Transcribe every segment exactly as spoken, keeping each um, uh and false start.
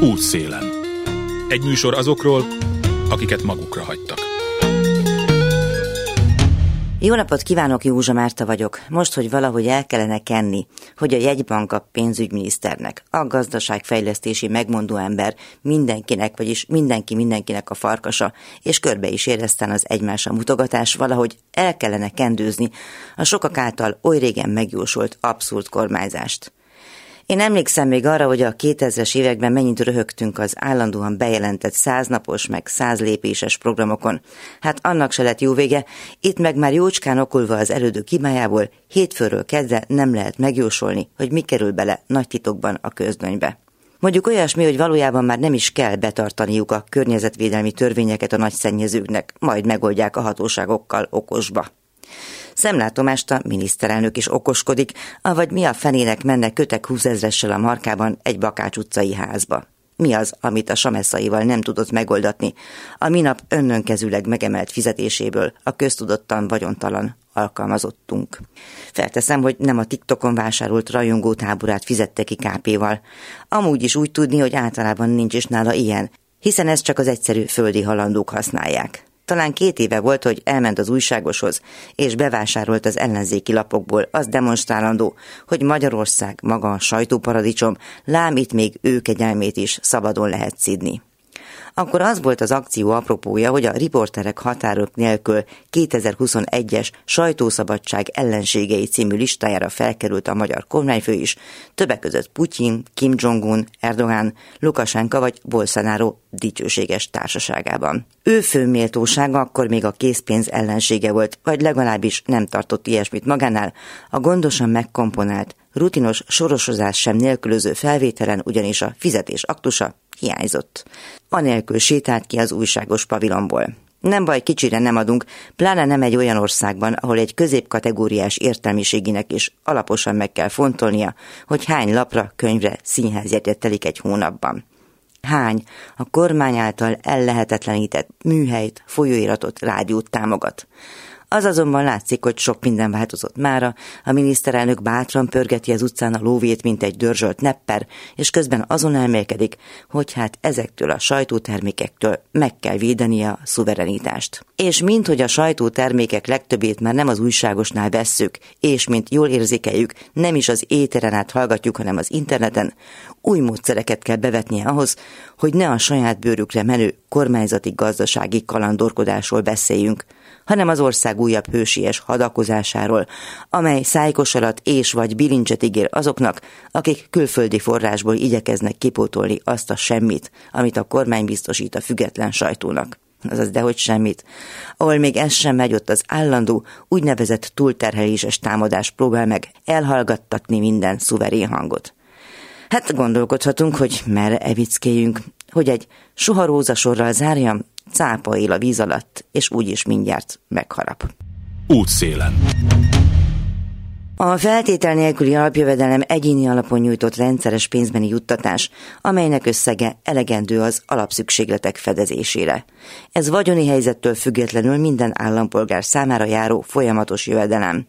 Útszélen. Egy műsor azokról, akiket magukra hagytak. Jó napot kívánok, Józsa Márta vagyok. Most, hogy valahogy el kellene kenni, hogy a jegybank a pénzügyminiszternek, a gazdaságfejlesztési megmondó ember mindenkinek, vagyis mindenki mindenkinek a farkasa, és körbe is éreztán az egymásra mutogatás, valahogy el kellene kendőzni a sokak által oly régen megjósolt abszurd kormányzást. Én emlékszem még arra, hogy a kétezres években mennyit röhögtünk az állandóan bejelentett száznapos meg százlépéses programokon. Hát annak se lett jó vége, itt meg már jócskán okulva az elődő kímájából, hétfőről kezdve nem lehet megjósolni, hogy mi kerül bele nagy titokban a közlönybe. Mondjuk olyasmi, hogy valójában már nem is kell betartaniuk a környezetvédelmi törvényeket a nagy szennyezőknek, majd megoldják a hatóságokkal okosba. Szemlátomást a miniszterelnök is okoskodik, avagy mi a fenének menne kötek húszezressel a markában egy Bakács utcai házba. Mi az, amit a sameszaival nem tudott megoldatni, a minap önönkezőleg megemelt fizetéséből a köztudottan vagyontalan alkalmazottunk. Felteszem, hogy nem a TikTokon vásárolt rajongó táborát fizette ki ká péval. Amúgy is úgy tudni, hogy általában nincs is nála ilyen, hiszen ezt csak az egyszerű földi halandók használják. Talán két éve volt, hogy elment az újságoshoz, és bevásárolt az ellenzéki lapokból, az demonstrálandó, hogy Magyarország, maga a sajtóparadicsom, lám itt még ő kegyelmét is szabadon lehet szidni. Akkor az volt az akció apropója, hogy a Riporterek határok nélkül kétezerhuszonegyes sajtószabadság ellenségei című listájára felkerült a magyar kormányfő is, többek között Putyin, Kim Jong-un, Erdogan, Lukasenka vagy Bolsonaro dicsőséges társaságában. Ő fő méltósága akkor még a készpénz ellensége volt, vagy legalábbis nem tartott ilyesmit magánál, a gondosan megkomponált, rutinos sorosozás sem nélkülöző felvételen ugyanis a fizetés aktusa hiányzott. Anélkül sétált ki az újságos pavilonból. Nem baj, kicsire nem adunk, pláne nem egy olyan országban, ahol egy középkategóriás értelmiséginek is alaposan meg kell fontolnia, hogy hány lapra, könyvre, színházjegyre telik egy hónapban. Hány a kormány által ellehetetlenített műhelyt, folyóiratot, rádiót támogat. Az azonban látszik, hogy sok minden változott mára, a miniszterelnök bátran pörgeti az utcán a lóvét, mint egy dörzsölt nepper, és közben azon elmélkedik, hogy hát ezektől a sajtótermékektől meg kell védeni a szuverenitást. És minthogy a sajtótermékek legtöbbét már nem az újságosnál vesszük, és mint jól érzékeljük, nem is az éteren át hallgatjuk, hanem az interneten, új módszereket kell bevetnie ahhoz, hogy ne a saját bőrükre menő kormányzati gazdasági kalandorkodásról beszéljünk, hanem az ország újabb hősies hadakozásáról, amely szájkosarat és vagy bilincset ígér azoknak, akik külföldi forrásból igyekeznek kipótolni azt a semmit, amit a kormány biztosít a független sajtónak. Azaz dehogy semmit. Ahol még ez sem megy, ott az állandó, úgynevezett túlterheléses támadás próbál meg elhallgattatni minden szuverén hangot. Hát gondolkodhatunk, hogy merre evickéljünk, hogy egy soha rózasorral zárjam, cápa él a víz alatt, és úgyis mindjárt megharap. Útszélen. A feltétel nélküli alapjövedelem egyéni alapon nyújtott rendszeres pénzbeni juttatás, amelynek összege elegendő az alapszükségletek fedezésére. Ez vagyoni helyzettől függetlenül minden állampolgár számára járó folyamatos jövedelem.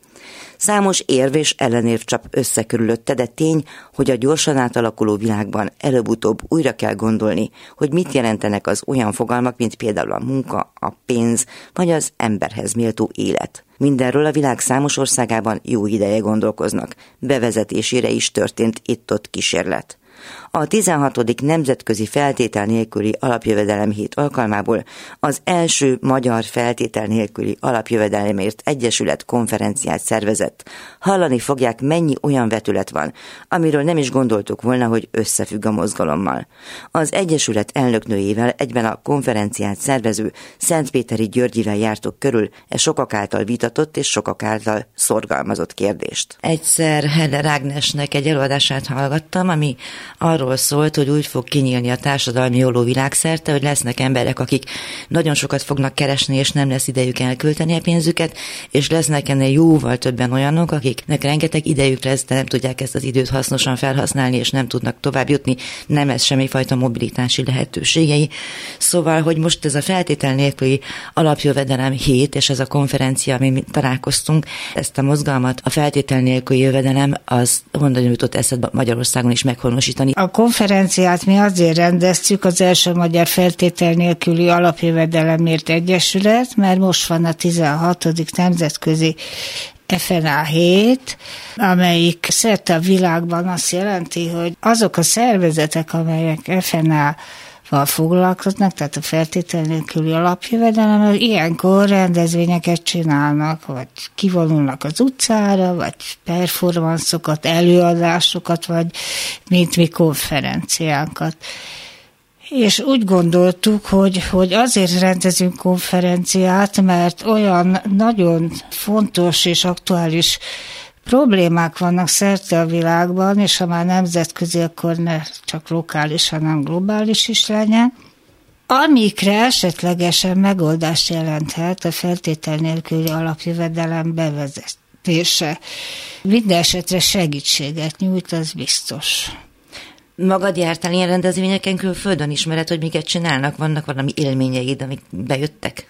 Számos érv és ellenérv csap összekörülötte, de tény, hogy a gyorsan átalakuló világban előbb-utóbb újra kell gondolni, hogy mit jelentenek az olyan fogalmak, mint például a munka, a pénz, vagy az emberhez méltó élet. Mindenről a világ számos országában jó ideje gondolkoznak, bevezetésére is történt itt-ott kísérlet. A tizenhatodik nemzetközi feltétel nélküli alapjövedelem hét alkalmából az első magyar feltétel nélküli alapjövedelemért Egyesület konferenciát szervezett. Hallani fogják, mennyi olyan vetület van, amiről nem is gondoltuk volna, hogy összefügg a mozgalommal. Az Egyesület elnöknőjével, egyben a konferenciát szervező Szentpéteri Györgyivel jártok körül e sokak által vitatott és sokak által szorgalmazott kérdést. Egyszer Helle Rágnesnek egy előadását hallgattam, ami arról szólt, hogy úgy fog kinyílni a társadalmi olló világszerte, hogy lesznek emberek, akik nagyon sokat fognak keresni, és nem lesz idejük elkölteni a pénzüket, és lesznek ennél jóval többen olyanok, akiknek rengeteg idejük lesz, de nem tudják ezt az időt hasznosan felhasználni, és nem tudnak tovább jutni, nem lesz semmifajta mobilitási lehetőségei. Szóval, hogy most ez a feltétel nélküli alapjövedelem hét, és ez a konferencia, amin mi találkoztunk, ezt a mozgalmat, a feltétel nélküli jövedelem, az honnan jutott eszedbe Magyarországon is meghonosítani. A konferenciát mi azért rendeztük, az Első Magyar Feltétel Nélküli Alapjövedelemért Egyesület, mert most van a tizenhatodik nemzetközi ef en á hét, amelyik szerte a világban azt jelenti, hogy azok a szervezetek, amelyek ef en á-val foglalkoznak, tehát a feltétel nélküli alapjövedelem, ilyenkor rendezvényeket csinálnak, vagy kivonulnak az utcára, vagy performanszokat, előadásokat, vagy mint mi konferenciánkat. És úgy gondoltuk, hogy, hogy azért rendezünk konferenciát, mert olyan nagyon fontos és aktuális problémák vannak szerte a világban, és ha már nemzetközi, akkor ne csak lokális, hanem globális is legyen, amikre esetlegesen megoldást jelenthet a feltétel nélküli alapjövedelem bevezetése. Minden esetre segítséget nyújt, az biztos. Magad jártál ilyen rendezvényeken, külföldön ismered, hogy miket csinálnak? Vannak valami élményeid, amik bejöttek?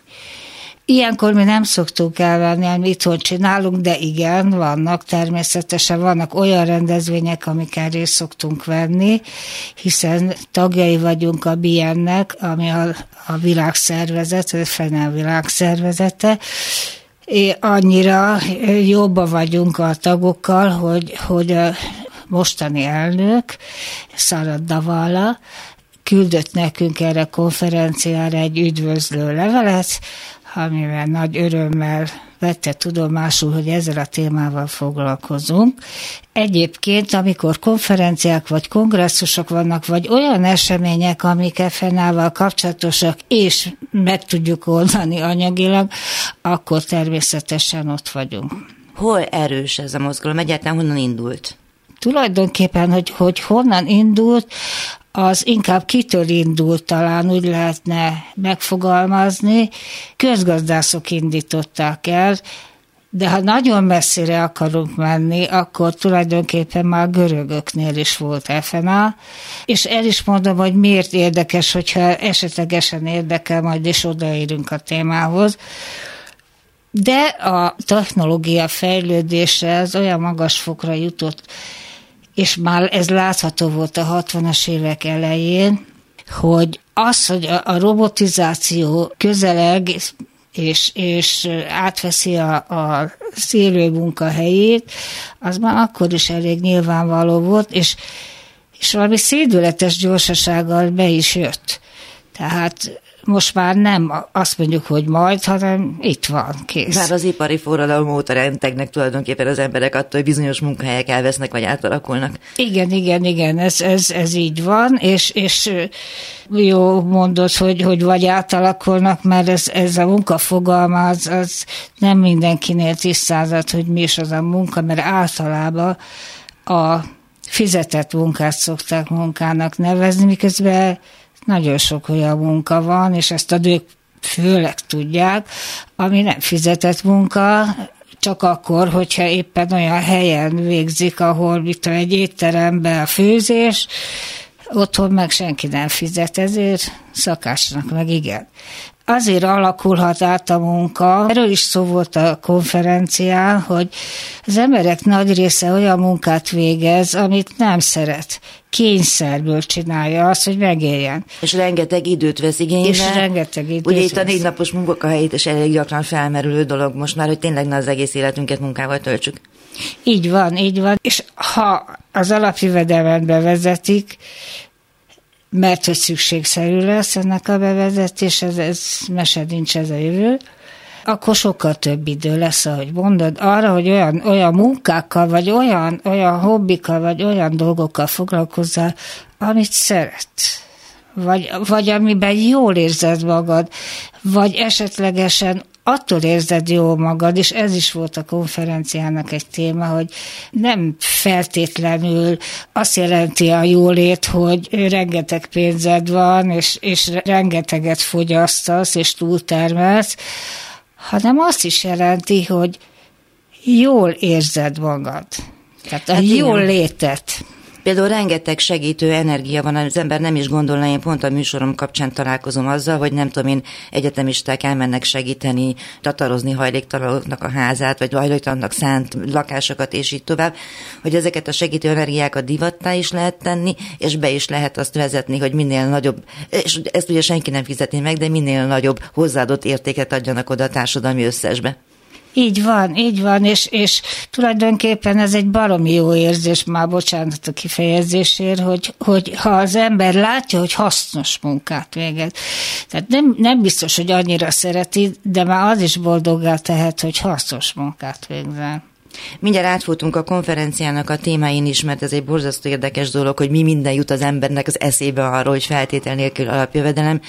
Ilyenkor mi nem szoktunk elvenni, amit itthon csinálunk, de igen, vannak, természetesen vannak olyan rendezvények, amikkel részt szoktunk venni, hiszen tagjai vagyunk a bé i en-nek, ami a, a világszervezet, a ef en á világszervezete, és annyira jobban vagyunk a tagokkal, hogy, hogy a mostani elnök, Sarah Davala, küldött nekünk erre a konferenciára egy üdvözlő levelet, amivel nagy örömmel vette tudomásul, hogy ezzel a témával foglalkozunk. Egyébként, amikor konferenciák vagy kongresszusok vannak, vagy olyan események, amik ef en á-val kapcsolatosak, és meg tudjuk oldani anyagilag, akkor természetesen ott vagyunk. Hol erős ez a mozgalom? Egyáltalán honnan indult? Tulajdonképpen, hogy, hogy honnan indult, az inkább kitől indult, talán úgy lehetne megfogalmazni. Közgazdászok indították el, de ha nagyon messzire akarunk menni, akkor tulajdonképpen már görögöknél is volt ef en á, és el is mondom, hogy miért érdekes, hogyha esetlegesen érdekel, majd is odaérünk a témához. De a technológia fejlődése az olyan magas fokra jutott, és már ez látható volt a hatvanas évek elején, hogy az, hogy a robotizáció közeleg és, és átveszi a, a élő munkahelyét, az már akkor is elég nyilvánvaló volt, és, és valami szédületes gyorsasággal be is jött. Tehát most már nem azt mondjuk, hogy majd, hanem itt van, kész. Már az ipari forradalom óta rentegnek tulajdonképpen az emberek attól, hogy bizonyos munkahelyek elvesznek, vagy átalakulnak. Igen, igen, igen, ez, ez, ez így van, és, és jó mondod, hogy, hogy vagy átalakulnak, mert ez, ez a munkafogalma, az, az nem mindenkinél tisztázott, hogy mi is az a munka, mert általában a fizetett munkát szokták munkának nevezni, miközben nagyon sok olyan munka van, és ezt a nők főleg tudják, ami nem fizetett munka, csak akkor, hogyha éppen olyan helyen végzik, ahol mit tudom, egy étteremben a főzés, otthon meg senki nem fizet, ezért szakácsnak meg igen. Azért alakulhat át a munka, erről is szó volt a konferencián, hogy az emberek nagy része olyan munkát végez, amit nem szeret. Kényszerből csinálja azt, hogy megéljen. És rengeteg időt vesz igénybe. És rengeteg időt Ugye vesz. Itt a négy napos munkahelyét is elég gyakran felmerülő dolog most már, hogy tényleg ne az egész életünket munkával töltsük. Így van, így van. És ha az alapjövedelmet bevezetik, mert hogy szükségszerű lesz ennek a bevezetés, ez, ez mese nincs, ez a jövő, akkor sokkal több idő lesz, ahogy mondod, arra, hogy olyan, olyan munkákkal, vagy olyan, olyan hobbikkal, vagy olyan dolgokkal foglalkozzál, amit szeret. Vagy, vagy amiben jól érzed magad, vagy esetlegesen attól érzed jól magad, és ez is volt a konferenciának egy téma, hogy nem feltétlenül azt jelenti a jólét, hogy rengeteg pénzed van, és, és rengeteget fogyasztasz, és túltermelsz, hanem azt is jelenti, hogy jól érzed magad. Tehát a hát jól létet. Például rengeteg segítő energia van, az ember nem is gondolna, én pont a műsorom kapcsán találkozom azzal, hogy nem tudom én, egyetemisták elmennek segíteni, tatarozni hajléktalanoknak a házát, vagy hajléktalanoknak szánt lakásokat, és így tovább, hogy ezeket a segítő energiákat divattá is lehet tenni, és be is lehet azt vezetni, hogy minél nagyobb, és ezt ugye senki nem fizeti meg, de minél nagyobb hozzáadott értéket adjanak oda a társadalmi összesbe. Így van, így van, és, és tulajdonképpen ez egy baromi jó érzés, már bocsánat a kifejezésért, hogy, hogy ha az ember látja, hogy hasznos munkát végez. Tehát nem, nem biztos, hogy annyira szereti, de már az is boldoggá tehet, hogy hasznos munkát végzel. Mindjárt átfutunk a konferenciának a témáin is, mert ez egy borzasztó érdekes dolog, hogy mi minden jut az embernek az eszébe arról, hogy feltétel nélkül alapjövedelem,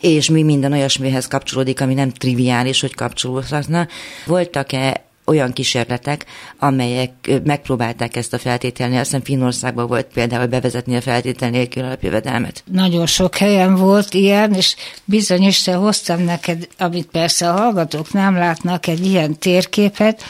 és mi minden olyasmihez kapcsolódik, ami nem triviális, hogy kapcsolódhatna. Voltak-e olyan kísérletek, amelyek megpróbálták ezt a feltételni? Azt hiszem Finnországban volt például bevezetni a feltétel nélkül alapjövedelmet. Nagyon sok helyen volt ilyen, és bizony Isten hoztam neked, amit persze a hallgatók nem látnak, egy ilyen térképet,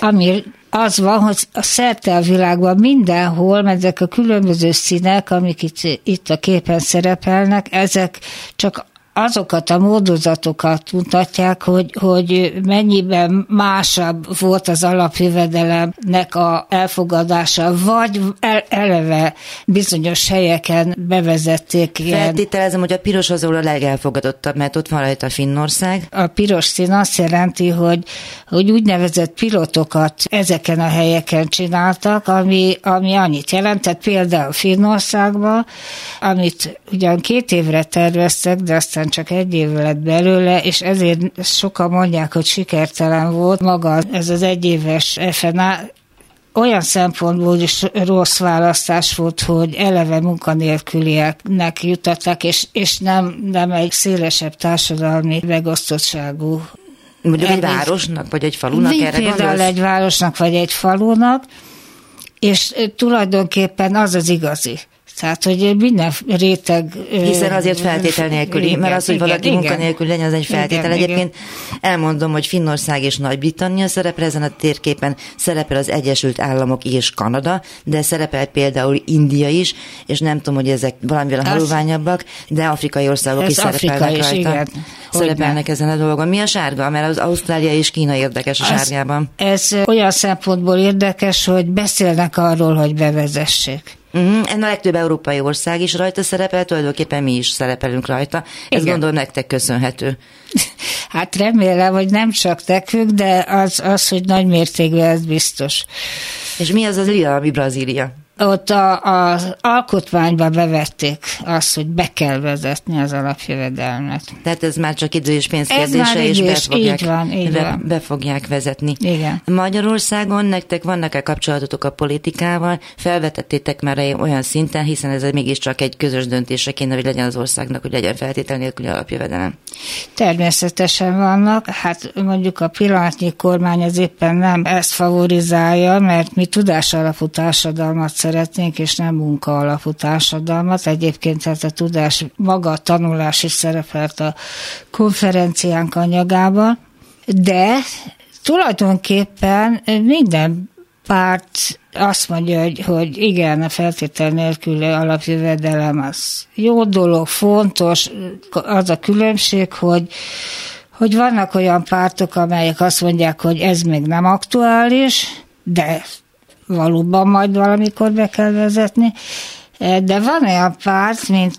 ami az van, hogy a szerte a világban mindenhol, mert ezek a különböző színek, amik itt, itt a képen szerepelnek, ezek csak azokat a módozatokat mutatják, hogy, hogy mennyiben másabb volt az alapjövedelemnek a elfogadása, vagy eleve bizonyos helyeken bevezették ilyen. Feltételezem, hogy a piros az a legelfogadottabb, mert ott van rajta Finnország. A piros szín azt jelenti, hogy, hogy úgynevezett pilotokat ezeken a helyeken csináltak, ami, ami annyit jelentett, például Finnországban, amit ugyan két évre terveztek, de aztán csak egy év lett belőle, és ezért sokan mondják, hogy sikertelen volt maga ez az egyéves ef en á. Olyan szempontból is rossz választás volt, hogy eleve munkanélkülieknek jutottak, és, és nem, nem egy szélesebb társadalmi megosztottságú. Mondjuk egy városnak, vagy egy falunak erre gondolsz? Például egy városnak, vagy egy falunak, és tulajdonképpen az az igazi. Tehát, hogy minden réteg... Hiszen azért feltétel nélküli, igen, mert az, hogy igen, valaki igen, munkanélküli legyen, az egy feltétel. Igen, egyébként igen. Elmondom, hogy Finnország és Nagy-Britannia szerepel ezen a térképen, szerepel az Egyesült Államok és Kanada, de szerepel például India is, és nem tudom, hogy ezek valamivel halványabbak, de afrikai országok is szerepelnek is, rajta. Igen. Szerepelnek nem. Ezen a dolgon. Mi a sárga? Mert az Ausztrália és Kína érdekes a az, sárgában. Ez olyan szempontból érdekes, hogy beszélnek arról, hogy bevezessék. Uh-huh. Ez a legtöbb európai ország is rajta szerepel, tulajdonképpen mi is szerepelünk rajta. Ez gondolom nektek köszönhető. Hát remélem, hogy nem csak nekünk, de az, az hogy nagy mértékben ez biztos. És mi az az lila, ami Brazília? Ott az alkotmányba bevették azt, hogy be kell vezetni az alapjövedelmet. Tehát ez már csak idő és pénz kérdése, és be fogják, így van, így be, be fogják vezetni. Igen. Magyarországon nektek vannak-e kapcsolatotok a politikával? Felvetettétek már olyan szinten, hiszen ez mégiscsak egy közös döntése kéne, hogy legyen az országnak, hogy legyen feltétel nélküli alapjövedelem. Természetesen vannak. Hát mondjuk a pillanatnyi kormány az éppen nem ezt favorizálja, mert mi tudásalapú társadalmat szeretnénk, és nem munka alapú társadalmat. Egyébként tehát a tudás, maga a tanulás is szerepelt a konferenciánk anyagában, de tulajdonképpen minden párt azt mondja, hogy, hogy igen, a feltétel nélküli alapjövedelem az jó dolog, fontos, az a különbség, hogy hogy vannak olyan pártok, amelyek azt mondják, hogy ez még nem aktuális, de valóban majd valamikor be kell vezetni, de van olyan párt, mint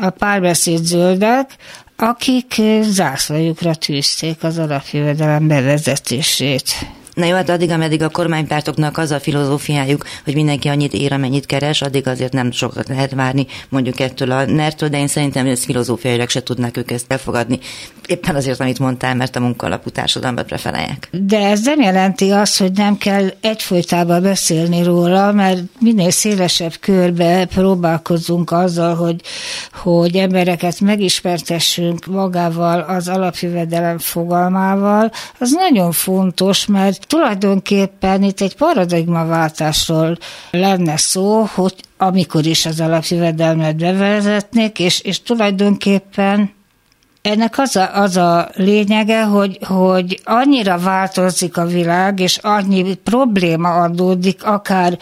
a Párbeszéd Zöldek, akik zászlajukra tűzték az alapjövedelem bevezetését. Na jó, hát addig, ameddig a kormánypártoknak az a filozófiájuk, hogy mindenki annyit ér, amennyit keres, addig azért nem sokat lehet várni mondjuk ettől a nertől, de én szerintem ezt filozófiailag se tudnák ők ezt elfogadni. Éppen azért, amit mondtál, mert a munkalapú társadalomba preferálják. De ez nem jelenti azt, hogy nem kell egyfolytában beszélni róla, mert minél szélesebb körbe próbálkozunk azzal, hogy, hogy embereket megismertessünk magával az alapjövedelem fogalmával. Az nagyon fontos, mert tulajdonképpen itt egy paradigmaváltásról lenne szó, hogy amikor is az alapjövedelmet bevezetnék, és, és tulajdonképpen ennek az a, az a lényege, hogy, hogy annyira változik a világ, és annyi probléma adódik, akár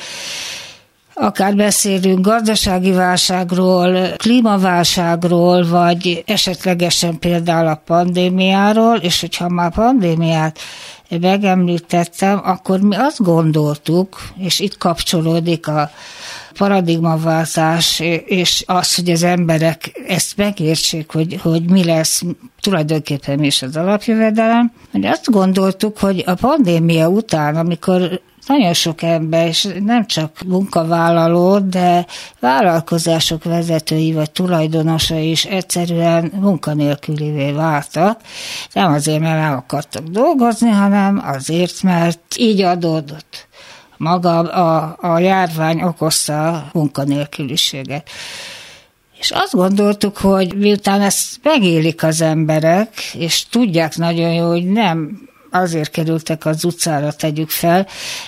akár beszélünk gazdasági válságról, klímaválságról, vagy esetlegesen például a pandémiáról, és hogyha már pandémiát megemlítettem, akkor mi azt gondoltuk, és itt kapcsolódik a paradigmaváltás, és az, hogy az emberek ezt megértsék, hogy, hogy mi lesz tulajdonképpen mi is az alapjövedelem. Azt gondoltuk, hogy a pandémia után, amikor nagyon sok ember, és nem csak munkavállaló, de vállalkozások vezetői vagy tulajdonosai is egyszerűen munkanélkülivé váltak. Nem azért, mert nem akartak dolgozni, hanem azért, mert így adódott. Maga a, a járvány okozta a munkanélküliséget. És azt gondoltuk, hogy miután ezt megélik az emberek, és tudják nagyon jó, hogy nem azért kerültek az utcára, tegyük fel,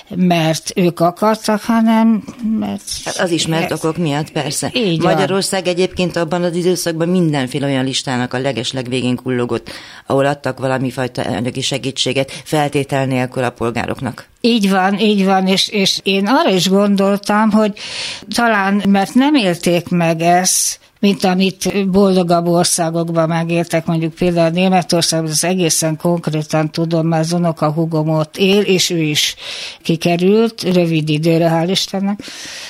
mert ők akartak, hanem... mert hát az ismert okok miatt, persze. Így Magyarország van. Egyébként abban az időszakban mindenféle olyan listának a legeslegvégén kullogott, ahol adtak valami fajta anyagi segítséget, feltétel nélkül a polgároknak. Így van, így van, és, és én arra is gondoltam, hogy talán, mert nem élték meg ezt, mint amit boldogabb országokban megéltek, mondjuk például Németországban, az egészen konkrétan tudom, mert az unokahúgom ott él, és ő is kikerült, rövid időre, hál' Istennek.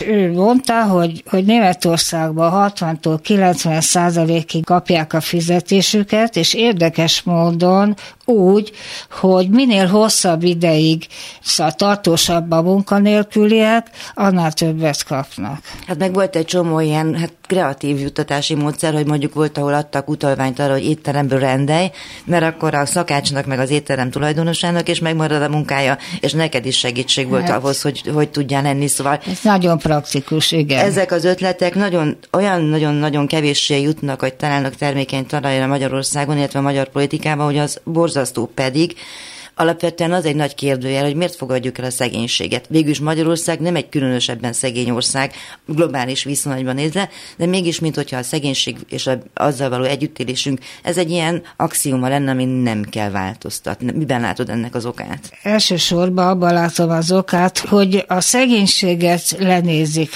Ő mondta, hogy, hogy Németországban hatvantól kilencven százalékig kapják a fizetésüket, és érdekes módon úgy, hogy minél hosszabb ideig, szóval tartósabb a munkanélküliek, annál többet kapnak. Hát meg volt egy csomó ilyen, hát kreatív juttatási módszer, hogy mondjuk volt, ahol adtak utalványt arra, hogy étteremből rendelj, mert akkor a szakácsnak, meg az étterem tulajdonosának és megmarad a munkája, és neked is segítség volt hát ahhoz, hogy, hogy tudjál enni, szóval. Ez nagyon praktikus, igen. Ezek az ötletek nagyon, olyan nagyon-nagyon kevéssé jutnak, hogy találnak termékeny talajra Magyarországon, illetve a magyar politikában, hogy az borzasztó pedig, alapvetően az egy nagy kérdőjel, hogy miért fogadjuk el a szegénységet. Végülis Magyarország nem egy különösebben szegény ország, globális viszonyban nézve, de mégis, mint hogyha a szegénység és a, azzal való együttélésünk, ez egy ilyen axioma lenne, amin nem kell változtatni. Miben látod ennek az okát? Elsősorban abban látom az okát, hogy a szegénységet lenézik.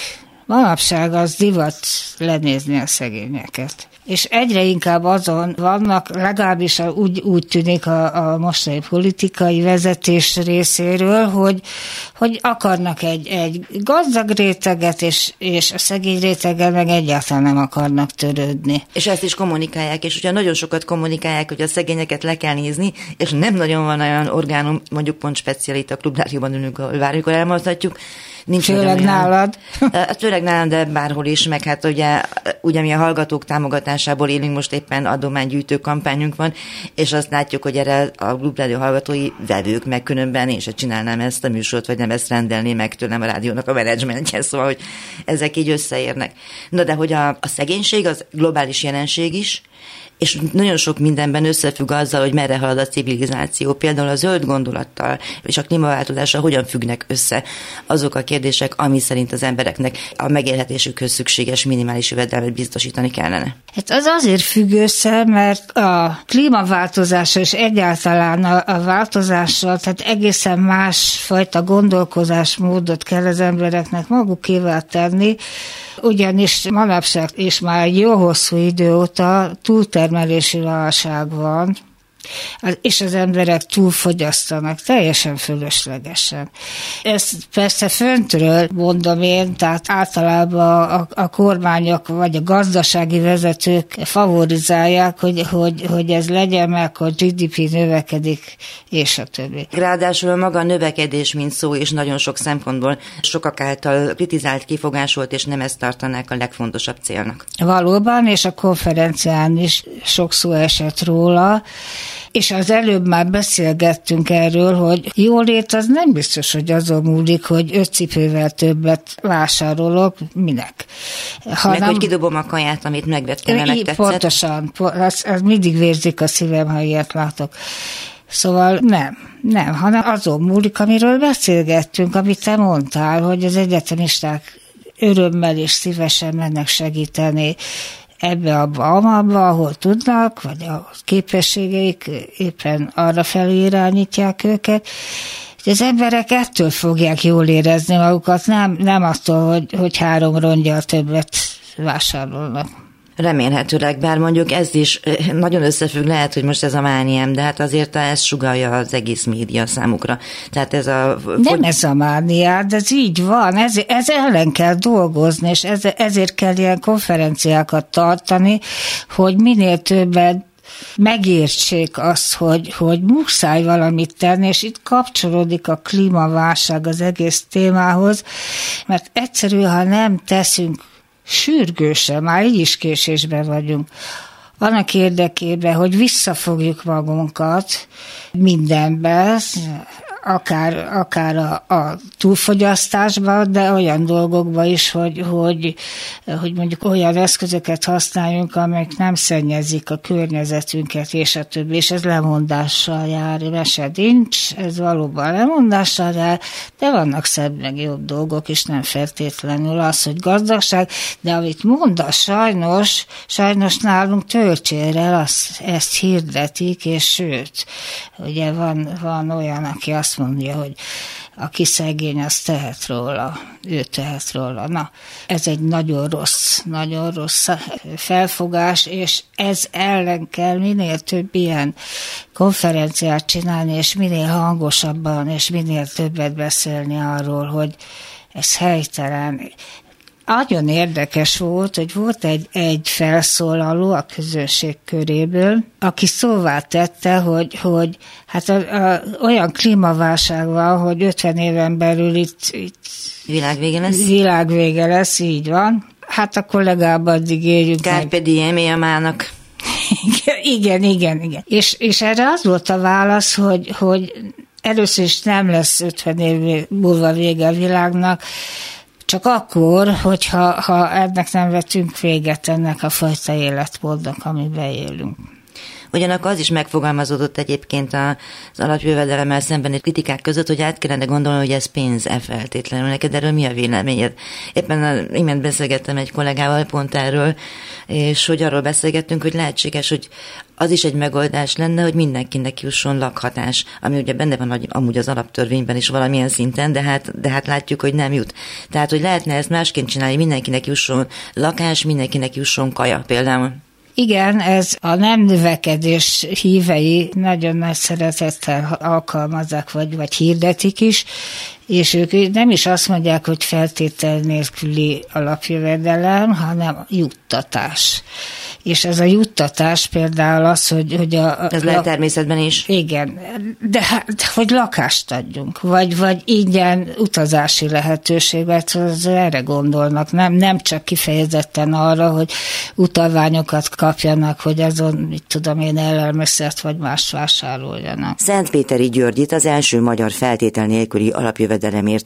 Manapság az divat lenézni a szegényeket. És egyre inkább azon vannak, legalábbis úgy, úgy tűnik a, a mostani politikai vezetés részéről, hogy, hogy akarnak egy, egy gazdag réteget, és, és a szegény réteggel meg egyáltalán nem akarnak törődni. És ezt is kommunikálják, és ugye nagyon sokat kommunikálják, hogy a szegényeket le kell nézni, és nem nagyon van olyan orgánum, mondjuk pont specialita, a Klubrádióban ülünk, ahol várjuk, elmondhatjuk. Nincs főleg nálad. Főleg nálam, de bárhol is, meg hát ugye, ugye mi a hallgatók támogatásából élünk, most éppen adománygyűjtő kampányunk van, és azt látjuk, hogy erre a Klubrádió hallgatói vevők, meg különben én se csinálnám ezt a műsort, vagy nem ezt rendelné meg tőlem a rádiónak a menedzsmentje, szóval, hogy ezek így összeérnek. Na de hogy a, a szegénység az globális jelenség is, és nagyon sok mindenben összefügg azzal, hogy merre halad a civilizáció, például a zöld gondolattal és a klímaváltozással hogyan függnek össze azok a kérdések, ami szerint az embereknek a megélhetésükhöz szükséges minimális jövedelmet biztosítani kellene. Hát az azért függ össze, mert a klímaváltozással és egyáltalán a, a változással, tehát egészen másfajta gondolkozásmódot kell az embereknek magukével tenni, ugyanis manapság és már jó hosszú idő óta túlterjesztő termelési válság van, és az emberek túlfogyasztanak, teljesen fölöslegesen. Ezt persze föntről mondom én, tehát általában a, a kormányok vagy a gazdasági vezetők favorizálják, hogy, hogy, hogy ez legyen, mert a gé dé pé növekedik, és a többi. Ráadásul maga a növekedés, mint szó, és nagyon sok szempontból sokak által kritizált kifogás volt, és nem ezt tartanák a legfontosabb célnak. Valóban, és a konferencián is sok szó esett róla, és az előbb már beszélgettünk erről, hogy jólét az nem biztos, hogy azon múlik, hogy öt cipővel többet vásárolok, minek. Ha meg, nem, hogy kidobom a kaját, amit megvettem, meg tetszett. Pontosan, az, az mindig vérzik a szívem, ha ilyet látok. Szóval nem, nem, hanem azon múlik, amiről beszélgettünk, amit te mondtál, hogy az egyetemisták örömmel és szívesen mennek segíteni, ebbe abba, amabba, ahol tudnak, vagy a képességeik éppen arra felé irányítják őket, De az emberek ettől fogják jól érezni magukat, nem, nem attól, hogy, hogy három rongyal többet vásárolnak. Remélhetőleg, bár mondjuk ez is nagyon összefügg, lehet, hogy most ez a mániám, de hát azért ez sugallja az egész média számukra. Tehát ez a... Nem ez a mániá, de ez így van, ez, ez ellen kell dolgozni, és ez, ezért kell ilyen konferenciákat tartani, hogy minél többet megértsék azt, hogy, hogy muszáj valamit tenni, és itt kapcsolódik a klímaválság az egész témához, mert egyszerűen, ha nem teszünk sürgősen, már így is késésben vagyunk, annak érdekében, hogy visszafogjuk magunkat mindenben, akár, akár a, a túlfogyasztásban, de olyan dolgokban is, hogy, hogy, hogy mondjuk olyan eszközöket használjunk, amelyek nem szennyezik a környezetünket, és a többi, és ez lemondással jár, mese nincs, ez valóban lemondással jár, de vannak szebb meg jobb dolgok, és nem feltétlenül az, hogy gazdagság, de amit mondasz, sajnos, sajnos nálunk töltsérrel azt, ezt hirdetik, és sőt, ugye van, van olyan, aki azt mondja, hogy aki szegény, az tehet róla, ő tehet róla. Na, ez egy nagyon rossz, nagyon rossz felfogás, és ez ellen kell minél több ilyen konferenciát csinálni, és minél hangosabban, és minél többet beszélni arról, hogy ez helytelen. Nagyon érdekes volt, hogy volt egy, egy felszólaló a közönség köréből, aki szóvá tette, hogy, hogy hát a, a, olyan klímaválság van, hogy ötven éven belül itt, itt világvége lesz. Világvége lesz, így van. Hát akkor legalább addig éljünk. Carpe diem éjjelmának. Igen, igen, igen. És, és erre az volt a válasz, hogy, hogy először is nem lesz ötven év múlva vége a világnak, csak akkor, hogyha ha ennek nem vetünk véget, ennek a fajta életmódnak, amiben élünk. Ugyanakkor az is megfogalmazódott egyébként az alapjövedelemmel szembeni kritikák között, hogy át kellene gondolni, hogy ez pénz-e feltétlenül. Neked erről mi a véleményed? Éppen imént beszélgettem egy kollégával pont erről, és hogy arról beszélgettünk, hogy lehetséges, hogy az is egy megoldás lenne, hogy mindenkinek jusson lakhatás, ami ugye benne van amúgy az alaptörvényben is valamilyen szinten, de hát, de hát látjuk, hogy nem jut. Tehát, hogy lehetne ezt másként csinálni, mindenkinek jusson lakás, mindenkinek jusson kaja például. Igen, ez a nem növekedés hívei nagyon nagy szeretettel alkalmazzák, vagy, vagy hirdetik is, és ők nem is azt mondják, hogy feltétel nélküli alapjövedelem, hanem juttatás. És ez a juttatás például az, hogy... hogy a, a, ez lehet természetben is. Igen, de hát, hogy lakást adjunk, vagy, vagy ingyen utazási lehetőséget, az erre gondolnak, nem, nem csak kifejezetten arra, hogy utalványokat kapjanak, hogy azon, mit tudom én, élelmiszert vagy más vásároljanak. Szentpéteri Györgyit, az első magyar feltétel nélküli alapjövedelemért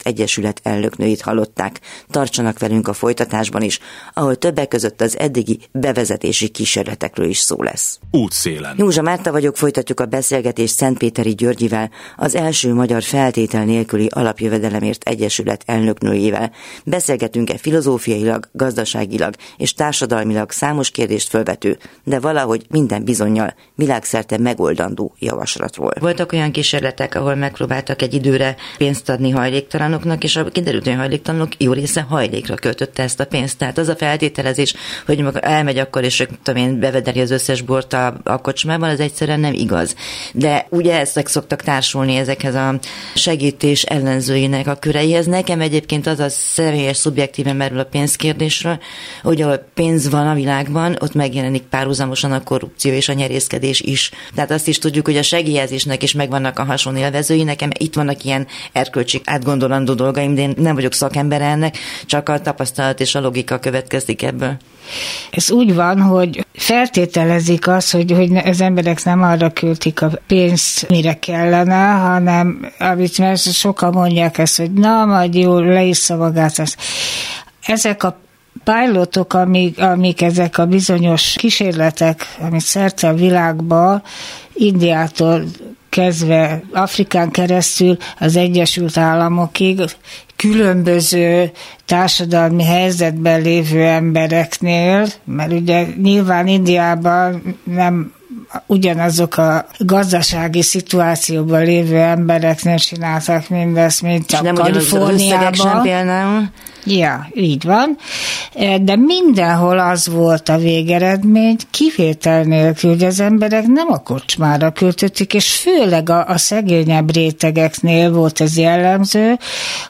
Egyesület elnöknőit hallották. Tartsanak velünk a folytatásban is, ahol többek között az eddigi bevezetési kísérletekről is szó lesz. Útszélen. Józsa Márta vagyok, folytatjuk a beszélgetést Szentpéteri Györgyivel, az első magyar feltétel nélküli alapjövedelemért Egyesület elnöknőjével. Beszélgetünk-e filozófiailag, gazdaságilag és társadalmilag számos kérdést fölvető, de valahogy minden bizonnyal világszerte megoldandó javaslatról. Voltak olyan kísérletek, ahol megpróbáltak egy időre pénzt adni hajléktalanoknak, és kiderült, hogy a hajléktalanok jó része hajlékra költötte ezt a pénzt. Tehát az a feltételezés, hogy elmegy akkor, és tudom én, bevedeli az összes bort a, a kocsmában, az egyszerűen nem igaz. De ugye ezek szoktak társulni ezekhez a segítés ellenzőinek a köreihez. Nekem egyébként az a személyes szubjektíven merül a pénzkérdésről, hogy ahol pénz van a világban, ott megjelenik párhuzamosan a korrupció és a nyerészkedés is. Tehát azt is tudjuk, hogy a segélyezésnek is megvannak a hasonélvezői. Nekem itt vannak ilyen erkölcsi átgondolandó dolgaim, de én nem vagyok szakember ennek, csak a tapasztalat és a logika következik ebből. Ez úgy van, hogy feltételezik az, hogy, hogy az emberek nem arra költik a pénzt, mire kellene, hanem amit mert sokan mondják ezt, hogy na, majd jól leissza magát. Ezek a pilotok, amik, amik ezek a bizonyos kísérletek, amit szerte a világban, Indiától kezdve Afrikán keresztül az Egyesült Államokig különböző társadalmi helyzetben lévő embereknél, mert ugye nyilván Indiában nem ugyanazok a gazdasági szituációban lévő embereknél csinálták mindezt, mint a Kaliforniában. Ja, így van. De mindenhol az volt a végeredmény, kivétel nélkül, hogy az emberek nem a kocsmára költötték, és főleg a, a szegényebb rétegeknél volt ez jellemző,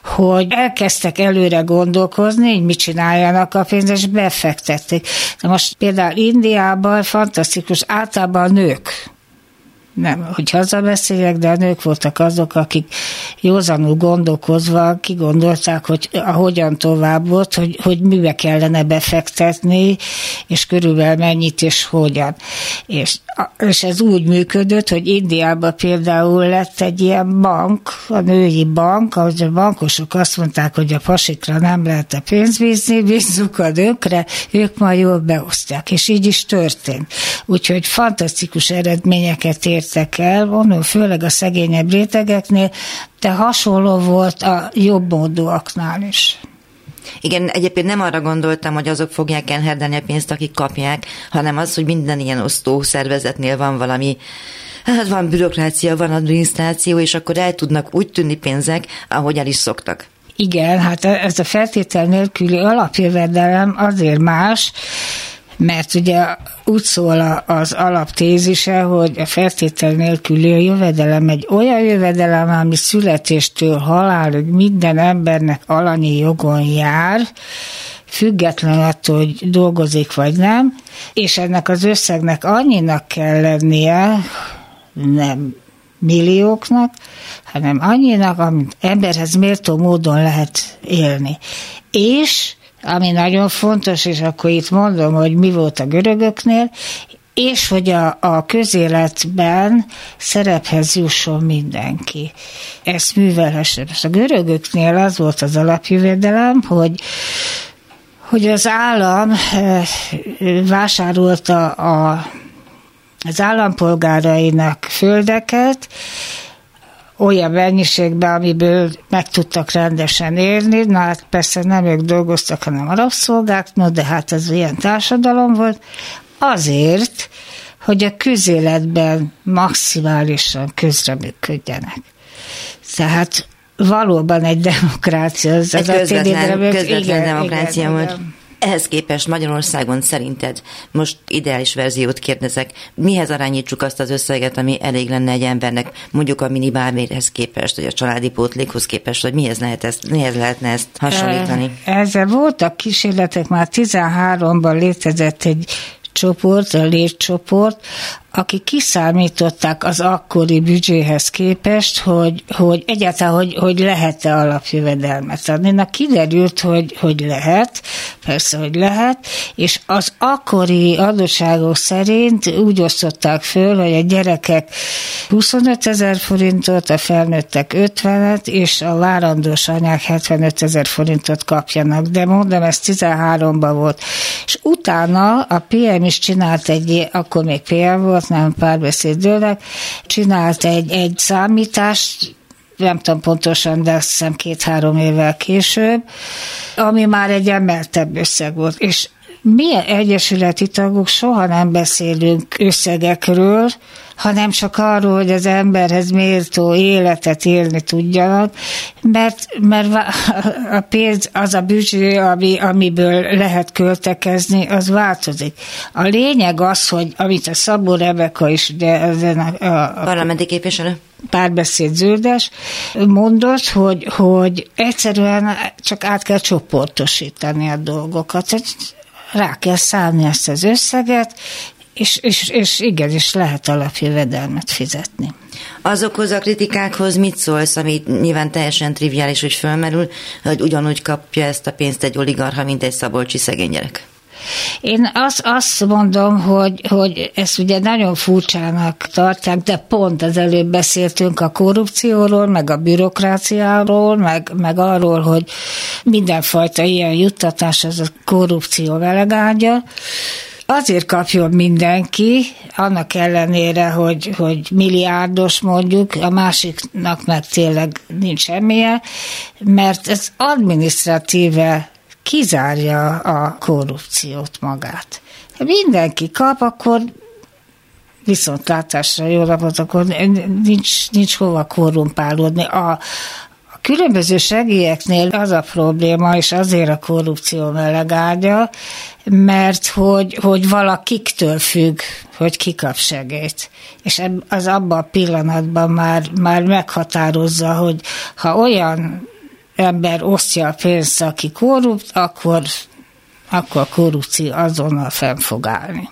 hogy elkezdtek előre gondolkozni, hogy mit csináljanak a pénzt, és befektették. De most például Indiában fantasztikus, általában a nők, nem, hogy hazabeszéljek, de a nők voltak azok, akik józanul gondolkozva kigondolták, hogy ahogyan tovább volt, hogy, hogy mibe kellene befektetni, és körülbelül mennyit, és hogyan. És, és ez úgy működött, hogy Indiában például lett egy ilyen bank, a női bank, ahogy a bankosok azt mondták, hogy a pasikra nem lehet a pénzt bízni, bízzuk a nőkre, ők majd jól beosztják, és így is történt. Úgyhogy fantasztikus eredményeket ért el, mondom, főleg a szegényebb rétegeknél, de hasonló volt a jobbmódúaknál is. Igen, egyébként nem arra gondoltam, hogy azok fogják elherdelni a pénzt, akik kapják, hanem az, hogy minden ilyen osztó szervezetnél van valami, hát van bürokrácia, van adminisztráció, és akkor el tudnak úgy tűnni pénzek, ahogy el is szoktak. Igen, hát ez a feltétel nélküli alapjövedelem azért más, mert ugye úgy szól az alaptézise, hogy a feltétel nélküli a jövedelem egy olyan jövedelem, ami születéstől halálig minden embernek alanyi jogon jár, független attól, hogy dolgozik vagy nem, és ennek az összegnek annyinak kell lennie, nem millióknak, hanem annyinak, amit emberhez méltó módon lehet élni. És ami nagyon fontos, és akkor itt mondom, hogy mi volt a görögöknél, és hogy a, a közéletben szerephez jusson mindenki. Ezt művelhessen. A görögöknél az volt az alapjövedelem, hogy, hogy az állam vásárolta a, az állampolgárainak földeket, olyan mennyiségben, amiből meg tudtak rendesen érni, na hát persze nem ők dolgoztak, hanem a rabszolgák, no, de hát ez ilyen társadalom volt, azért, hogy a közéletben maximálisan közreműködjenek. Tehát valóban egy demokrácia. Ez egy közvetlen, közvetlen igen, demokrácia igen, volt. Igen. Ehhez képest Magyarországon szerinted, most ideális verziót kérdezek, mihez arányítsuk azt az összeget, ami elég lenne egy embernek, mondjuk a minimálbérhez képest, vagy a családi pótlékhoz képest, vagy mihez, lehet ezt, mihez lehetne ezt hasonlítani? Ezzel voltak kísérletek, már tizenháromban létezett egy csoport, a létcsoport, akik kiszámították az akkori büdzséhez képest, hogy, hogy egyáltalán, hogy, hogy lehet-e alapjövedelmet adni. Na kiderült, hogy, hogy lehet, persze, hogy lehet, és az akkori adósságok szerint úgy osztották föl, hogy a gyerekek huszonöt ezer forintot, a felnőttek ötvenet, és a várandós anyák hetvenöt ezer forintot kapjanak. De mondom, ez tizenháromban volt. És utána a pé em is csinált egy, akkor még pé em volt, nem párbeszédőleg, csinált egy, egy számítást, nem tudom pontosan, de azt hiszem két-három évvel később, ami már egy emeltebb összeg volt. És mi egyesületi tagok soha nem beszélünk összegekről, hanem csak arról, hogy az emberhez méltó életet élni tudjanak, mert, mert a pénz, az a büdzsé, ami, amiből lehet költekezni, az változik. A lényeg az, hogy amit a Szabó Rebeka is, ugye ezen a, a parlamenti képviselő, Párbeszéd Zöldes mondott, hogy, hogy egyszerűen csak át kell csoportosítani a dolgokat, rá kell számni ezt az összeget, és, és, és igenis lehet alapjövedelmet fizetni. Azokhoz a kritikákhoz mit szólsz, ami nyilván teljesen triviális, hogy fölmerül, hogy ugyanúgy kapja ezt a pénzt egy oligarha, mint egy szabolcsi szegény gyerek? Én azt, azt mondom, hogy, hogy ezt ugye nagyon furcsának tartják, de pont az előbb beszéltünk a korrupcióról, meg a bürokráciáról, meg, meg arról, hogy mindenfajta ilyen juttatás az a korrupció velegágya. Azért kapjon mindenki, annak ellenére, hogy, hogy milliárdos mondjuk, a másiknak meg tényleg nincs semmije, mert ez adminisztratíve kizárja a korrupciót magát. Ha mindenki kap, akkor viszontlátásra, jó napot, akkor nincs, nincs hova korrumpálódni. A különböző segélyeknél az a probléma, és azért a korrupció melegárgya, mert hogy, hogy valakiktől függ, hogy ki kap segélyt. És az abban a pillanatban már, már meghatározza, hogy ha olyan ember osztja a pénzt, aki korrupt, akkor, akkor a korrupció azonnal fenn fog állni.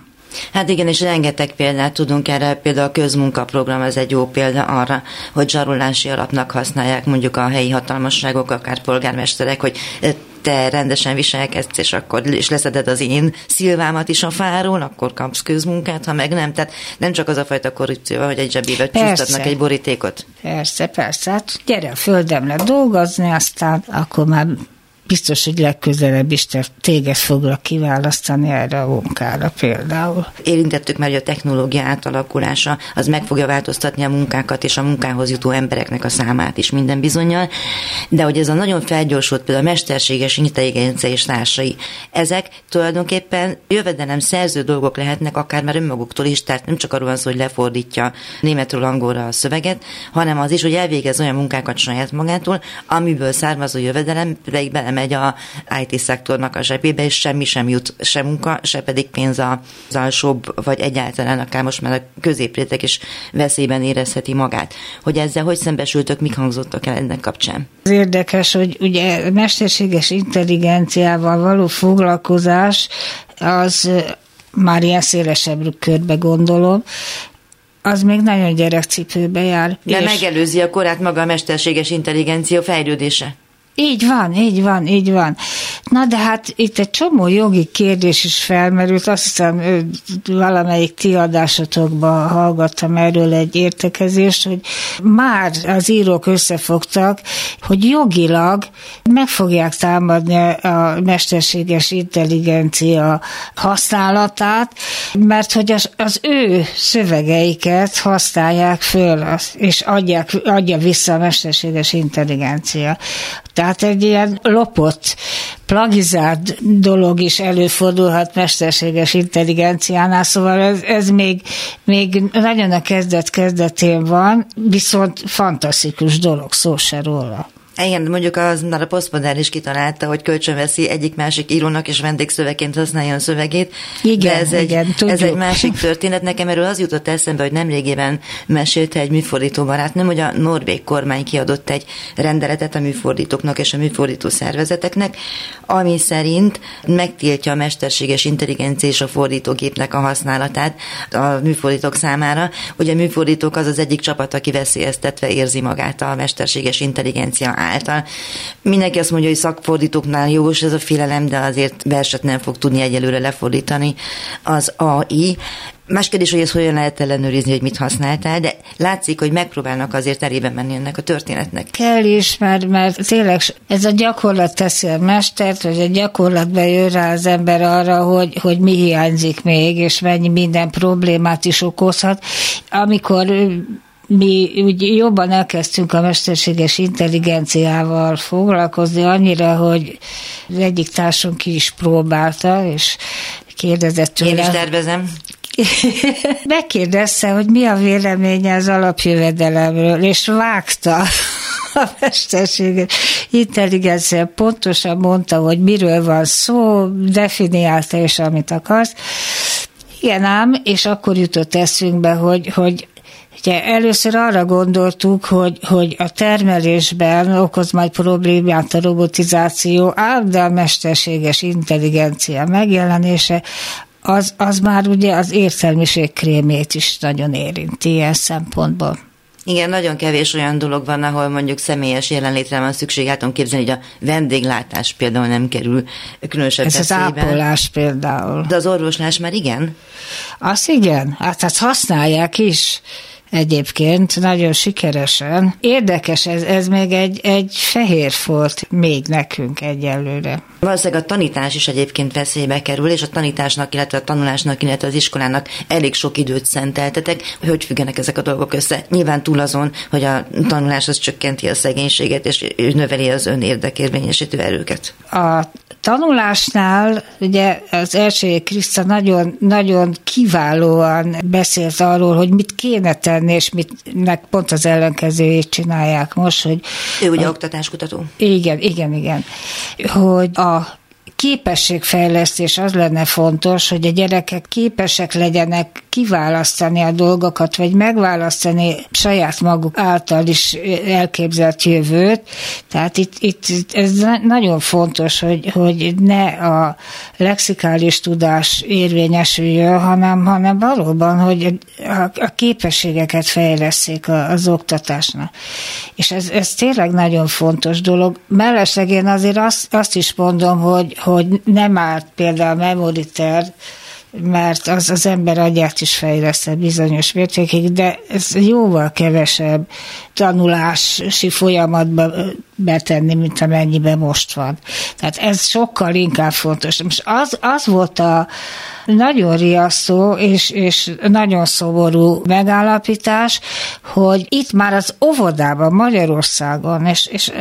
Hát igen, és rengeteg példát tudunk erre, például a közmunkaprogram az egy jó példa arra, hogy zsarolási alapnak használják mondjuk a helyi hatalmasságok, akár polgármesterek, hogy te rendesen viselkedsz, és akkor és leszeded az én szilvámat is a fáról, akkor kapsz közmunkát, ha meg nem. Tehát nem csak az a fajta korrupció, hogy egy zsebébe csúsztatnak egy borítékot. Persze, persze. Hát gyere a földemre dolgozni, aztán akkor már biztos, hogy legközelebb is téged foglak kiválasztani erre a munkára például. Érintettük már, hogy a technológia átalakulása az meg fogja változtatni a munkákat és a munkához jutó embereknek a számát is minden bizonnyal, de hogy ez a nagyon felgyorsult például a mesterséges intelligencia és társai, ezek tulajdonképpen jövedelem szerző dolgok lehetnek akár már önmaguktól is, tehát nem csak arról van szó, hogy lefordítja németről angolra a szöveget, hanem az is, hogy elvégez olyan munkákat saját magától, amiből származó jövedelem pedig belemegy megy a í té-szektornak a zsebébe, és semmi sem jut, se munka, se pedig pénz az alsóbb, vagy egyáltalán akár most már a középréteg is veszélyben érezheti magát. Hogy ezzel hogy szembesültök, mik hangzottak el ennek kapcsán? Az érdekes, hogy ugye mesterséges intelligenciával való foglalkozás az már ilyen szélesebb körbe gondolom, az még nagyon gyerekcipőbe jár. De megelőzi a korát maga a mesterséges intelligencia fejlődése. Így van, így van, így van. Na de hát itt egy csomó jogi kérdés is felmerült, azt hiszem valamelyik ti adásotokban hallgattam erről egy értekezést, hogy már az írók összefogtak, hogy jogilag meg fogják támadni a mesterséges intelligencia használatát, mert hogy az, az ő szövegeiket használják föl, és adják, adja vissza a mesterséges intelligencia. Tehát egy ilyen lopott, plagizált dolog is előfordulhat mesterséges intelligenciánál, szóval ez, ez még, még nagyon a kezdet-kezdetén van, viszont fantasztikus dolog, szó se róla. Igen, mondjuk az, a Postmodern is kitalálta, hogy kölcsönveszi egyik-másik írónak, és vendégszöveként használja a szövegét. Igen, de ez, igen, egy, ez egy másik történet. Nekem erről az jutott eszembe, hogy nemrégében mesélte egy műfordító barátnőm, hogy a norvég kormány kiadott egy rendeletet a műfordítóknak és a műfordító szervezeteknek, ami szerint megtiltja a mesterséges intelligencia és a fordítógépnek a használatát a műfordítók számára. Ugye a műfordítók az az egyik csapat, aki veszélyeztetve érzi magát a mesterséges intelligencia által. Mindenki azt mondja, hogy szakfordítóknál jogos ez a félelem, de azért verset nem fog tudni egyelőre lefordítani az á i. Más kérdés, hogy ezt hogyan lehet ellenőrizni, hogy mit használtál, de látszik, hogy megpróbálnak azért elébe menni ennek a történetnek. Kell is, mert, mert tényleg ez a gyakorlat teszi a mestert, vagy a gyakorlatban jön rá az ember arra, hogy, hogy mi hiányzik még, és mennyi minden problémát is okozhat. Amikor mi úgy jobban elkezdtünk a mesterséges intelligenciával foglalkozni, annyira, hogy az egyik társunk ki is próbálta, és kérdezett tőle. Én is tervezem. Megkérdezte, hogy mi a véleménye az alapjövedelemről, és vágta a mesterséges intelligencia. Pontosan mondta, hogy miről van szó, definiálta és amit akarsz. Igen ám, és akkor jutott eszünkbe, hogy, hogy ugye először arra gondoltuk, hogy, hogy a termelésben okoz majd problémát a robotizáció, ám de a mesterséges intelligencia megjelenése, az, az már ugye az értelmiség krémjét is nagyon érinti ilyen szempontból. Igen, nagyon kevés olyan dolog van, ahol mondjuk személyes jelenlétre van szükség. Hát tudom képzelni, hogy a vendéglátás például nem kerül különösebb veszélyben. Ez az ápolás például. De az orvoslás már igen? Azt igen, hát, hát használják is. egyébként nagyon sikeresen. Érdekes, ez, ez még egy, egy fehér folt még nekünk egyelőre. Valószínűleg a tanítás is egyébként veszélybe kerül, és a tanításnak, illetve a tanulásnak, illetve az iskolának elég sok időt szenteltetek, hogy hogy függenek ezek a dolgok össze. Nyilván túl azon, hogy a tanulás az csökkenti a szegénységet, és növeli az önérdekérvényesítő erőket. A tanulásnál ugye az Erzsébet Kriszta nagyon, nagyon kiválóan beszélt arról, hogy mit kéne tenni, és mitnek pont az ellenkezőjét csinálják most, hogy... Ő ugye a, oktatáskutató. Igen, igen, igen. Hogy a képességfejlesztés az lenne fontos, hogy a gyerekek képesek legyenek kiválasztani a dolgokat, vagy megválasztani saját maguk által is elképzelt jövőt. Tehát itt, itt ez nagyon fontos, hogy, hogy ne a lexikális tudás érvényesüljön, hanem, hanem valóban, hogy a képességeket fejleszték az oktatásnak. És ez, ez tényleg nagyon fontos dolog. Mellesleg én azért azt, azt is mondom, hogy, hogy nem árt például a memoriter, mert az az ember agyát is fejlesztett bizonyos mértékig, de ez jóval kevesebb tanulási folyamatba betenni, mint amennyiben most van. Tehát ez sokkal inkább fontos. Most az, az volt a nagyon riasztó és, és nagyon szomorú megállapítás, hogy itt már az óvodában, Magyarországon, és, és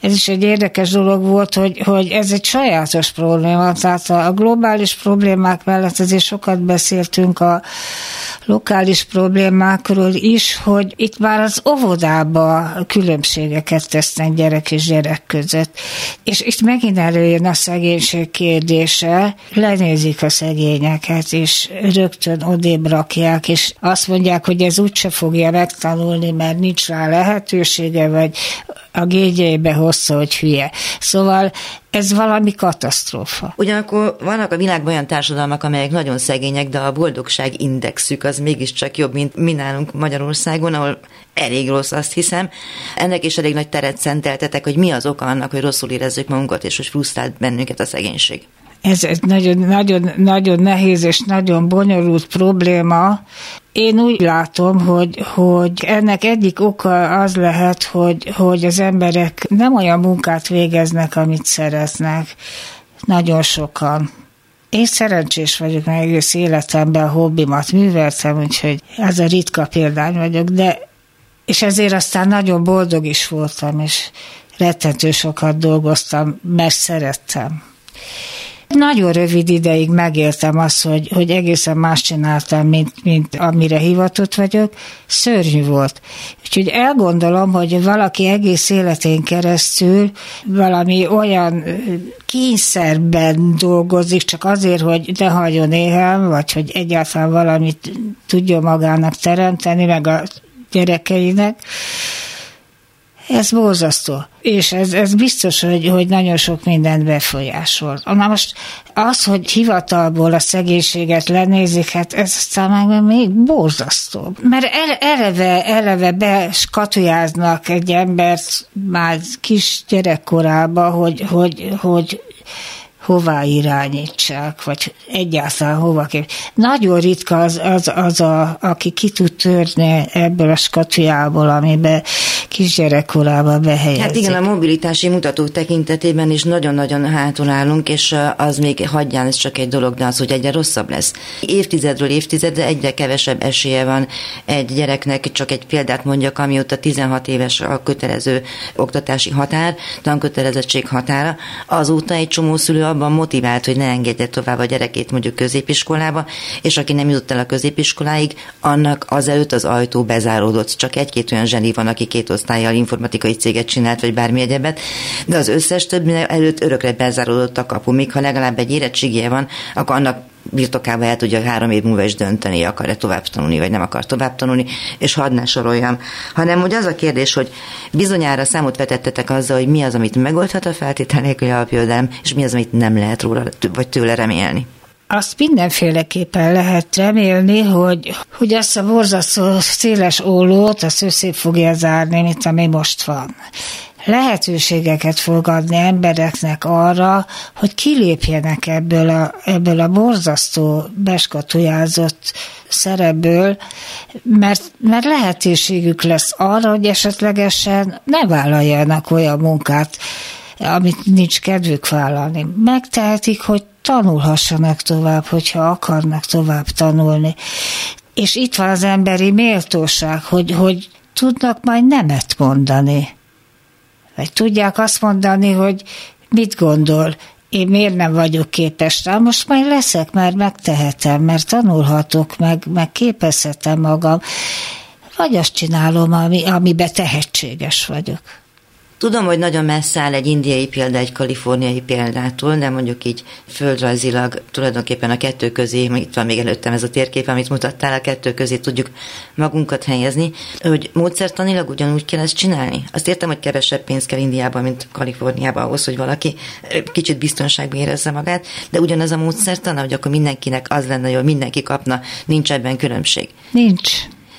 ez is egy érdekes dolog volt, hogy, hogy ez egy sajátos probléma, tehát a globális problémák mellett azért sokat beszéltünk a lokális problémákról is, hogy itt már az óvodába különbségeket tesznek gyerek és gyerek között. És itt megint előjön a szegénység kérdése, lenézik a szegényeket, és rögtön odébb rakják, és azt mondják, hogy ez úgyse fogja megtanulni, mert nincs rá lehetősége, vagy a gégyeibe hozza, hogy hülye. Szóval ez valami katasztrófa. Ugyanakkor vannak a világban olyan társadalmak, amelyek nagyon szegények, de a boldogság indexük az mégiscsak jobb, mint mi nálunk Magyarországon, ahol elég rossz, azt hiszem. Ennek is elég nagy teret szenteltetek, hogy mi az oka annak, hogy rosszul érezzük magunkat, és hogy frusztrált bennünket a szegénység. Ez egy nagyon, nagyon, nagyon nehéz és nagyon bonyolult probléma. Én úgy látom, hogy, hogy ennek egyik oka az lehet, hogy, hogy az emberek nem olyan munkát végeznek, amit szeretnek. Nagyon sokan. Én szerencsés vagyok, mert egész életemben hobbimat műveltem, úgyhogy ez a ritka példány vagyok, de és ezért aztán nagyon boldog is voltam, és rettentő sokat dolgoztam, mert szerettem. Nagyon rövid ideig megéltem azt, hogy, hogy egészen más csináltam, mint, mint amire hivatott vagyok. Szörnyű volt. Úgyhogy elgondolom, hogy valaki egész életén keresztül valami olyan kényszerben dolgozik, csak azért, hogy ne hagyjon éhen, vagy hogy egyáltalán valamit tudjon magának teremteni, meg a gyerekeinek. Ez borzasztó. És ez, ez biztos, hogy, hogy nagyon sok mindent befolyásol. Na most az, hogy hivatalból a szegénységet lenézik, hát ez aztán meg még borzasztóbb. Mert eleve, eleve beskatujáznak egy embert már kis gyerekkorában, hogy, hogy, hogy hová irányítsák, vagy egyáltalán hova kép. Nagyon ritka az, az, az a, aki ki tud törni ebből a skatujából, amiben kisgyerekkorában behelyezik. Hát igen, a mobilitási mutatók tekintetében is nagyon-nagyon hátul állunk, és az még hagyján, ez csak egy dolog, de az, hogy egyre rosszabb lesz. Évtizedről évtizedre egyre kevesebb esélye van egy gyereknek, csak egy példát mondjak, amióta tizenhat éves a kötelező oktatási határ, tankötelezettség határa, azóta egy csomó szülő abban motivált, hogy ne engedje tovább a gyerekét mondjuk középiskolába, és aki nem jutott el a középiskoláig, annak azelőtt az ajtó bezáródott. Csak egy-két olyan zseni van, aki két osztályjal informatikai céget csinált, vagy bármi egyebet, de az összes többi előtt örökre bezáródott a kapu, míg ha legalább egy érettségije van, akkor annak birtokába el tudja három év múlva is dönteni, akar-e tovább tanulni, vagy nem akar tovább tanulni, és hadd ne soroljam. Hanem hogy az a kérdés, hogy bizonyára számot vetettetek azzal, hogy mi az, amit megoldhat a feltétel nélküli alapjövedelem, és mi az, amit nem lehet róla, vagy tőle remélni. Azt mindenféleképpen lehet remélni, hogy, hogy ezt a borzasztó széles ollót, azt össze fogja zárni, mint ami most van. Lehetőségeket fog adni embereknek arra, hogy kilépjenek ebből a, ebből a borzasztó beskatujázott szerepből, mert, mert lehetőségük lesz arra, hogy esetlegesen ne vállaljanak olyan munkát, amit nincs kedvük vállalni. Megtehetik, hogy tanulhassanak tovább, hogyha akarnak tovább tanulni. És itt van az emberi méltóság, hogy, hogy tudnak majd nemet mondani. Vagy tudják azt mondani, hogy mit gondol, én miért nem vagyok képes rá, most majd leszek, mert megtehetem, mert tanulhatok, meg, meg képezhetem magam. Vagy azt csinálom, ami, amiben tehetséges vagyok. Tudom, hogy nagyon messze áll egy indiai példa egy kaliforniai példától, de mondjuk így földrajzilag tulajdonképpen a kettő közé, itt van még előttem ez a térkép, amit mutattál, a kettő közé tudjuk magunkat helyezni, hogy módszertanilag ugyanúgy kell ezt csinálni. Azt értem, hogy kevesebb pénz kell Indiában, mint Kaliforniában ahhoz, hogy valaki kicsit biztonságban érezze magát, de ugyanaz a módszertan, hogy akkor mindenkinek az lenne jó, mindenki kapna, nincs ebben különbség. Nincs.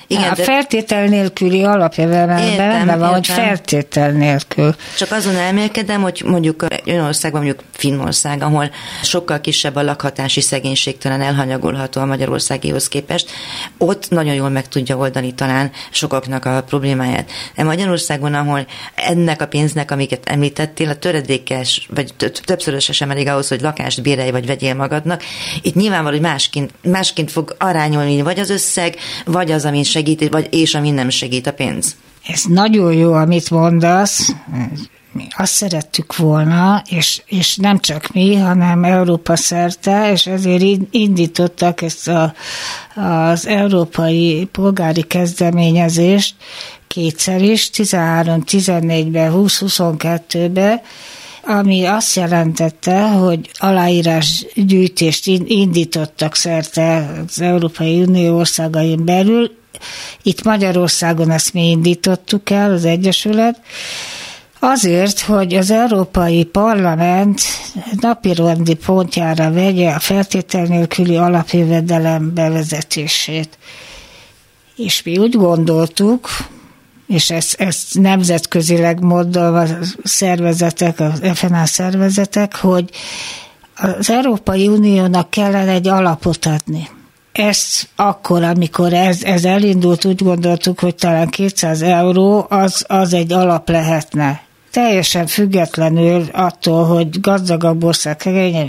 Igen, a de... feltétel nélküli alapjövedelemben benne van, hogy feltétel nélkül. Csak azon elmélkedem, hogy mondjuk olyan országban, mondjuk Finnország, ahol sokkal kisebb a lakhatási szegénység, talán elhanyagolható a magyarországihoz képest, ott nagyon jól meg tudja oldani talán sokaknak a problémáját. De Magyarországon, ahol ennek a pénznek, amiket említettél, a töredékes, vagy többszörös sem elég ahhoz, hogy lakást bérelj, vagy vegyél magadnak, itt nyilvánvaló, hogy másként, másként fog arányolni, vagy az összeg, vagy az, ami segít, vagy és amin nem segít a pénz. Ez nagyon jó, amit mondasz. Mi azt szerettük volna, és, és nem csak mi, hanem Európa szerte, és ezért indítottak ezt a, az európai polgári kezdeményezést kétszer is, tizenhárom tizennégyben, húsz huszonkettőben, ami azt jelentette, hogy aláírásgyűjtést indítottak szerte az Európai Unió országain belül. Itt Magyarországon ezt mi indítottuk el, az Egyesület, azért, hogy az Európai Parlament napirendi pontjára vegye a feltétel nélküli alapjövedelem bevezetését. És mi úgy gondoltuk, és ezt, ezt nemzetközileg mondom a szervezetek, az ef en á szervezetek, hogy az Európai Uniónak kellene egy alapot adni. Ezt akkor, amikor ez, ez elindult, úgy gondoltuk, hogy talán kétszáz euró, az, az egy alap lehetne. Teljesen függetlenül attól, hogy gazdagabb ország legyen.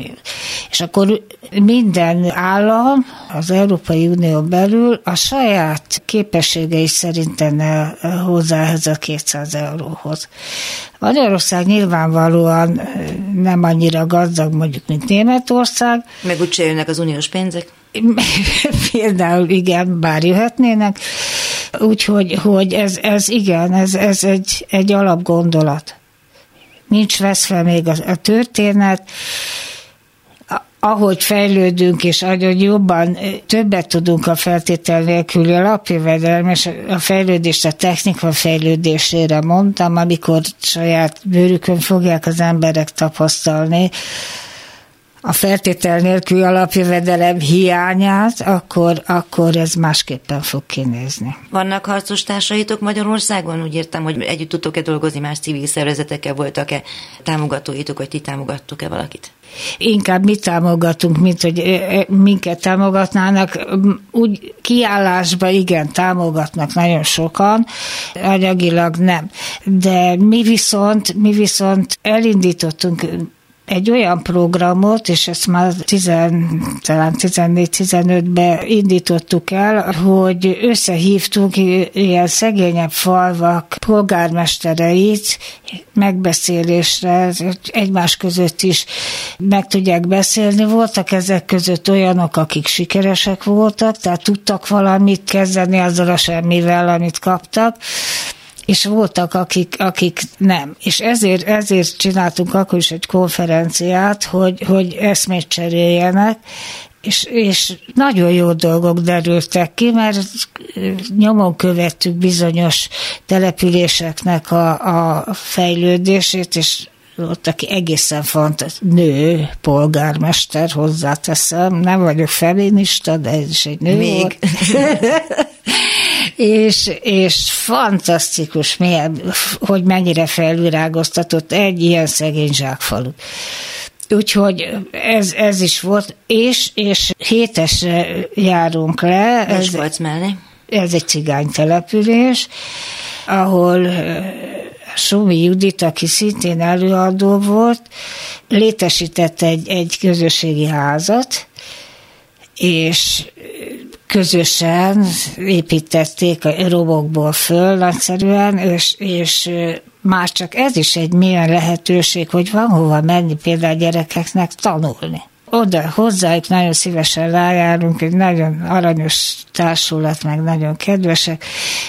És akkor minden állam az Európai Unió belül a saját képességei szerint tenne hozzá ehhez a kétszáz euróhoz. Magyarország nyilvánvalóan nem annyira gazdag, mondjuk, mint Németország. Meg úgyse jönnek az uniós pénzek? Például igen, bár jöhetnének. Úgyhogy hogy ez, ez igen, ez, ez egy, egy alapgondolat. Nincs veszve még a, a történet. Ahogy fejlődünk, és ahogy jobban többet tudunk a feltétel nélküli alapjövedelem, és a fejlődést a technika fejlődésére mondtam, amikor saját bőrükön fogják az emberek tapasztalni a feltétel nélküli alapjövedelem hiányát, akkor, akkor ez másképpen fog kinézni. Vannak harcos társaitok Magyarországon? Úgy értem, hogy együtt tudtok-e dolgozni, más civil szervezetekkel voltak-e támogatóitok, vagy ti támogattuk-e valakit? Inkább mi támogatunk, mint hogy minket támogatnának. Úgy kiállásban igen, támogatnak nagyon sokan, anyagilag nem. De mi viszont, mi viszont elindítottunk egy olyan programot, és ezt már tizennégy tizenötben indítottuk el, hogy összehívtunk ilyen szegényebb falvak polgármestereit megbeszélésre, egymás között is meg tudják beszélni. Voltak ezek között olyanok, akik sikeresek voltak, tehát tudtak valamit kezdeni azzal a semmivel, amit kaptak, és voltak, akik, akik nem. És ezért, ezért csináltunk akkor is egy konferenciát, hogy, hogy eszmét cseréljenek, és, és nagyon jó dolgok derültek ki, mert nyomon követtük bizonyos településeknek a, a fejlődését, és ott, aki egészen fantasztikus, nő, polgármester, hozzáteszem, nem vagyok feminista, de ez is egy nő még volt. És, és fantasztikus, milyen, hogy mennyire felvirágoztatott egy ilyen szegény zsákfalut. Úgyhogy ez, ez is volt, és, és hétesre járunk le. Miskolc mellé. Ez egy cigány település, ahol Sumi Judit, aki szintén előadó volt, létesített egy, egy közösségi házat, és közösen építették a robokból föl nagyszerűen, és, és már csak ez is egy milyen lehetőség, hogy van hova menni például gyerekeknek tanulni. Oda hozzájuk nagyon szívesen rájárunk, egy nagyon aranyos társulat, meg nagyon kedvesek,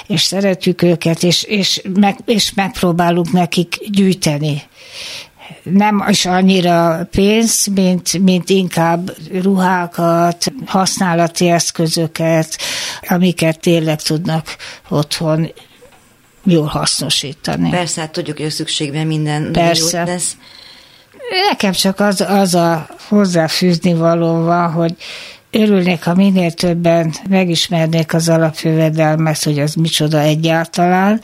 és szeretjük őket, és, és, meg, és megpróbálunk nekik gyűjteni. Nem is annyira pénz, mint, mint inkább ruhákat, használati eszközöket, amiket tényleg tudnak otthon jól hasznosítani. Persze, hát tudjuk, hogy szükségben minden Persze. jót lesz. Nekem csak az, az a hozzáfűzni való van, hogy örülnék, ha minél többen megismernék az alapjövedelmet, hogy az micsoda egyáltalán,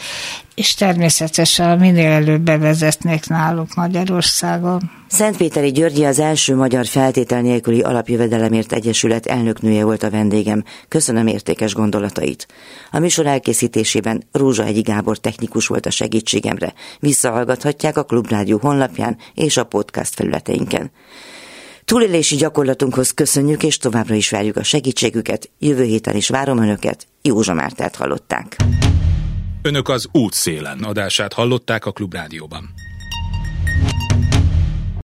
és természetesen minél előbb bevezetnék náluk Magyarországon. Szentpéteri Györgyi, az Első Magyar Feltétel Nélküli Alapjövedelemért Egyesület elnöknője volt a vendégem. Köszönöm értékes gondolatait. A műsor elkészítésében Rózsa Egyi Gábor technikus volt a segítségemre. Visszahallgathatják a Klubrádió honlapján és a podcast felületeinken. Túlélési gyakorlatunkhoz köszönjük, és továbbra is várjuk a segítségüket. Jövő héten is várom önöket. Józsa Mártát hallották. Önök az Útszélen adását hallották a Klubrádióban.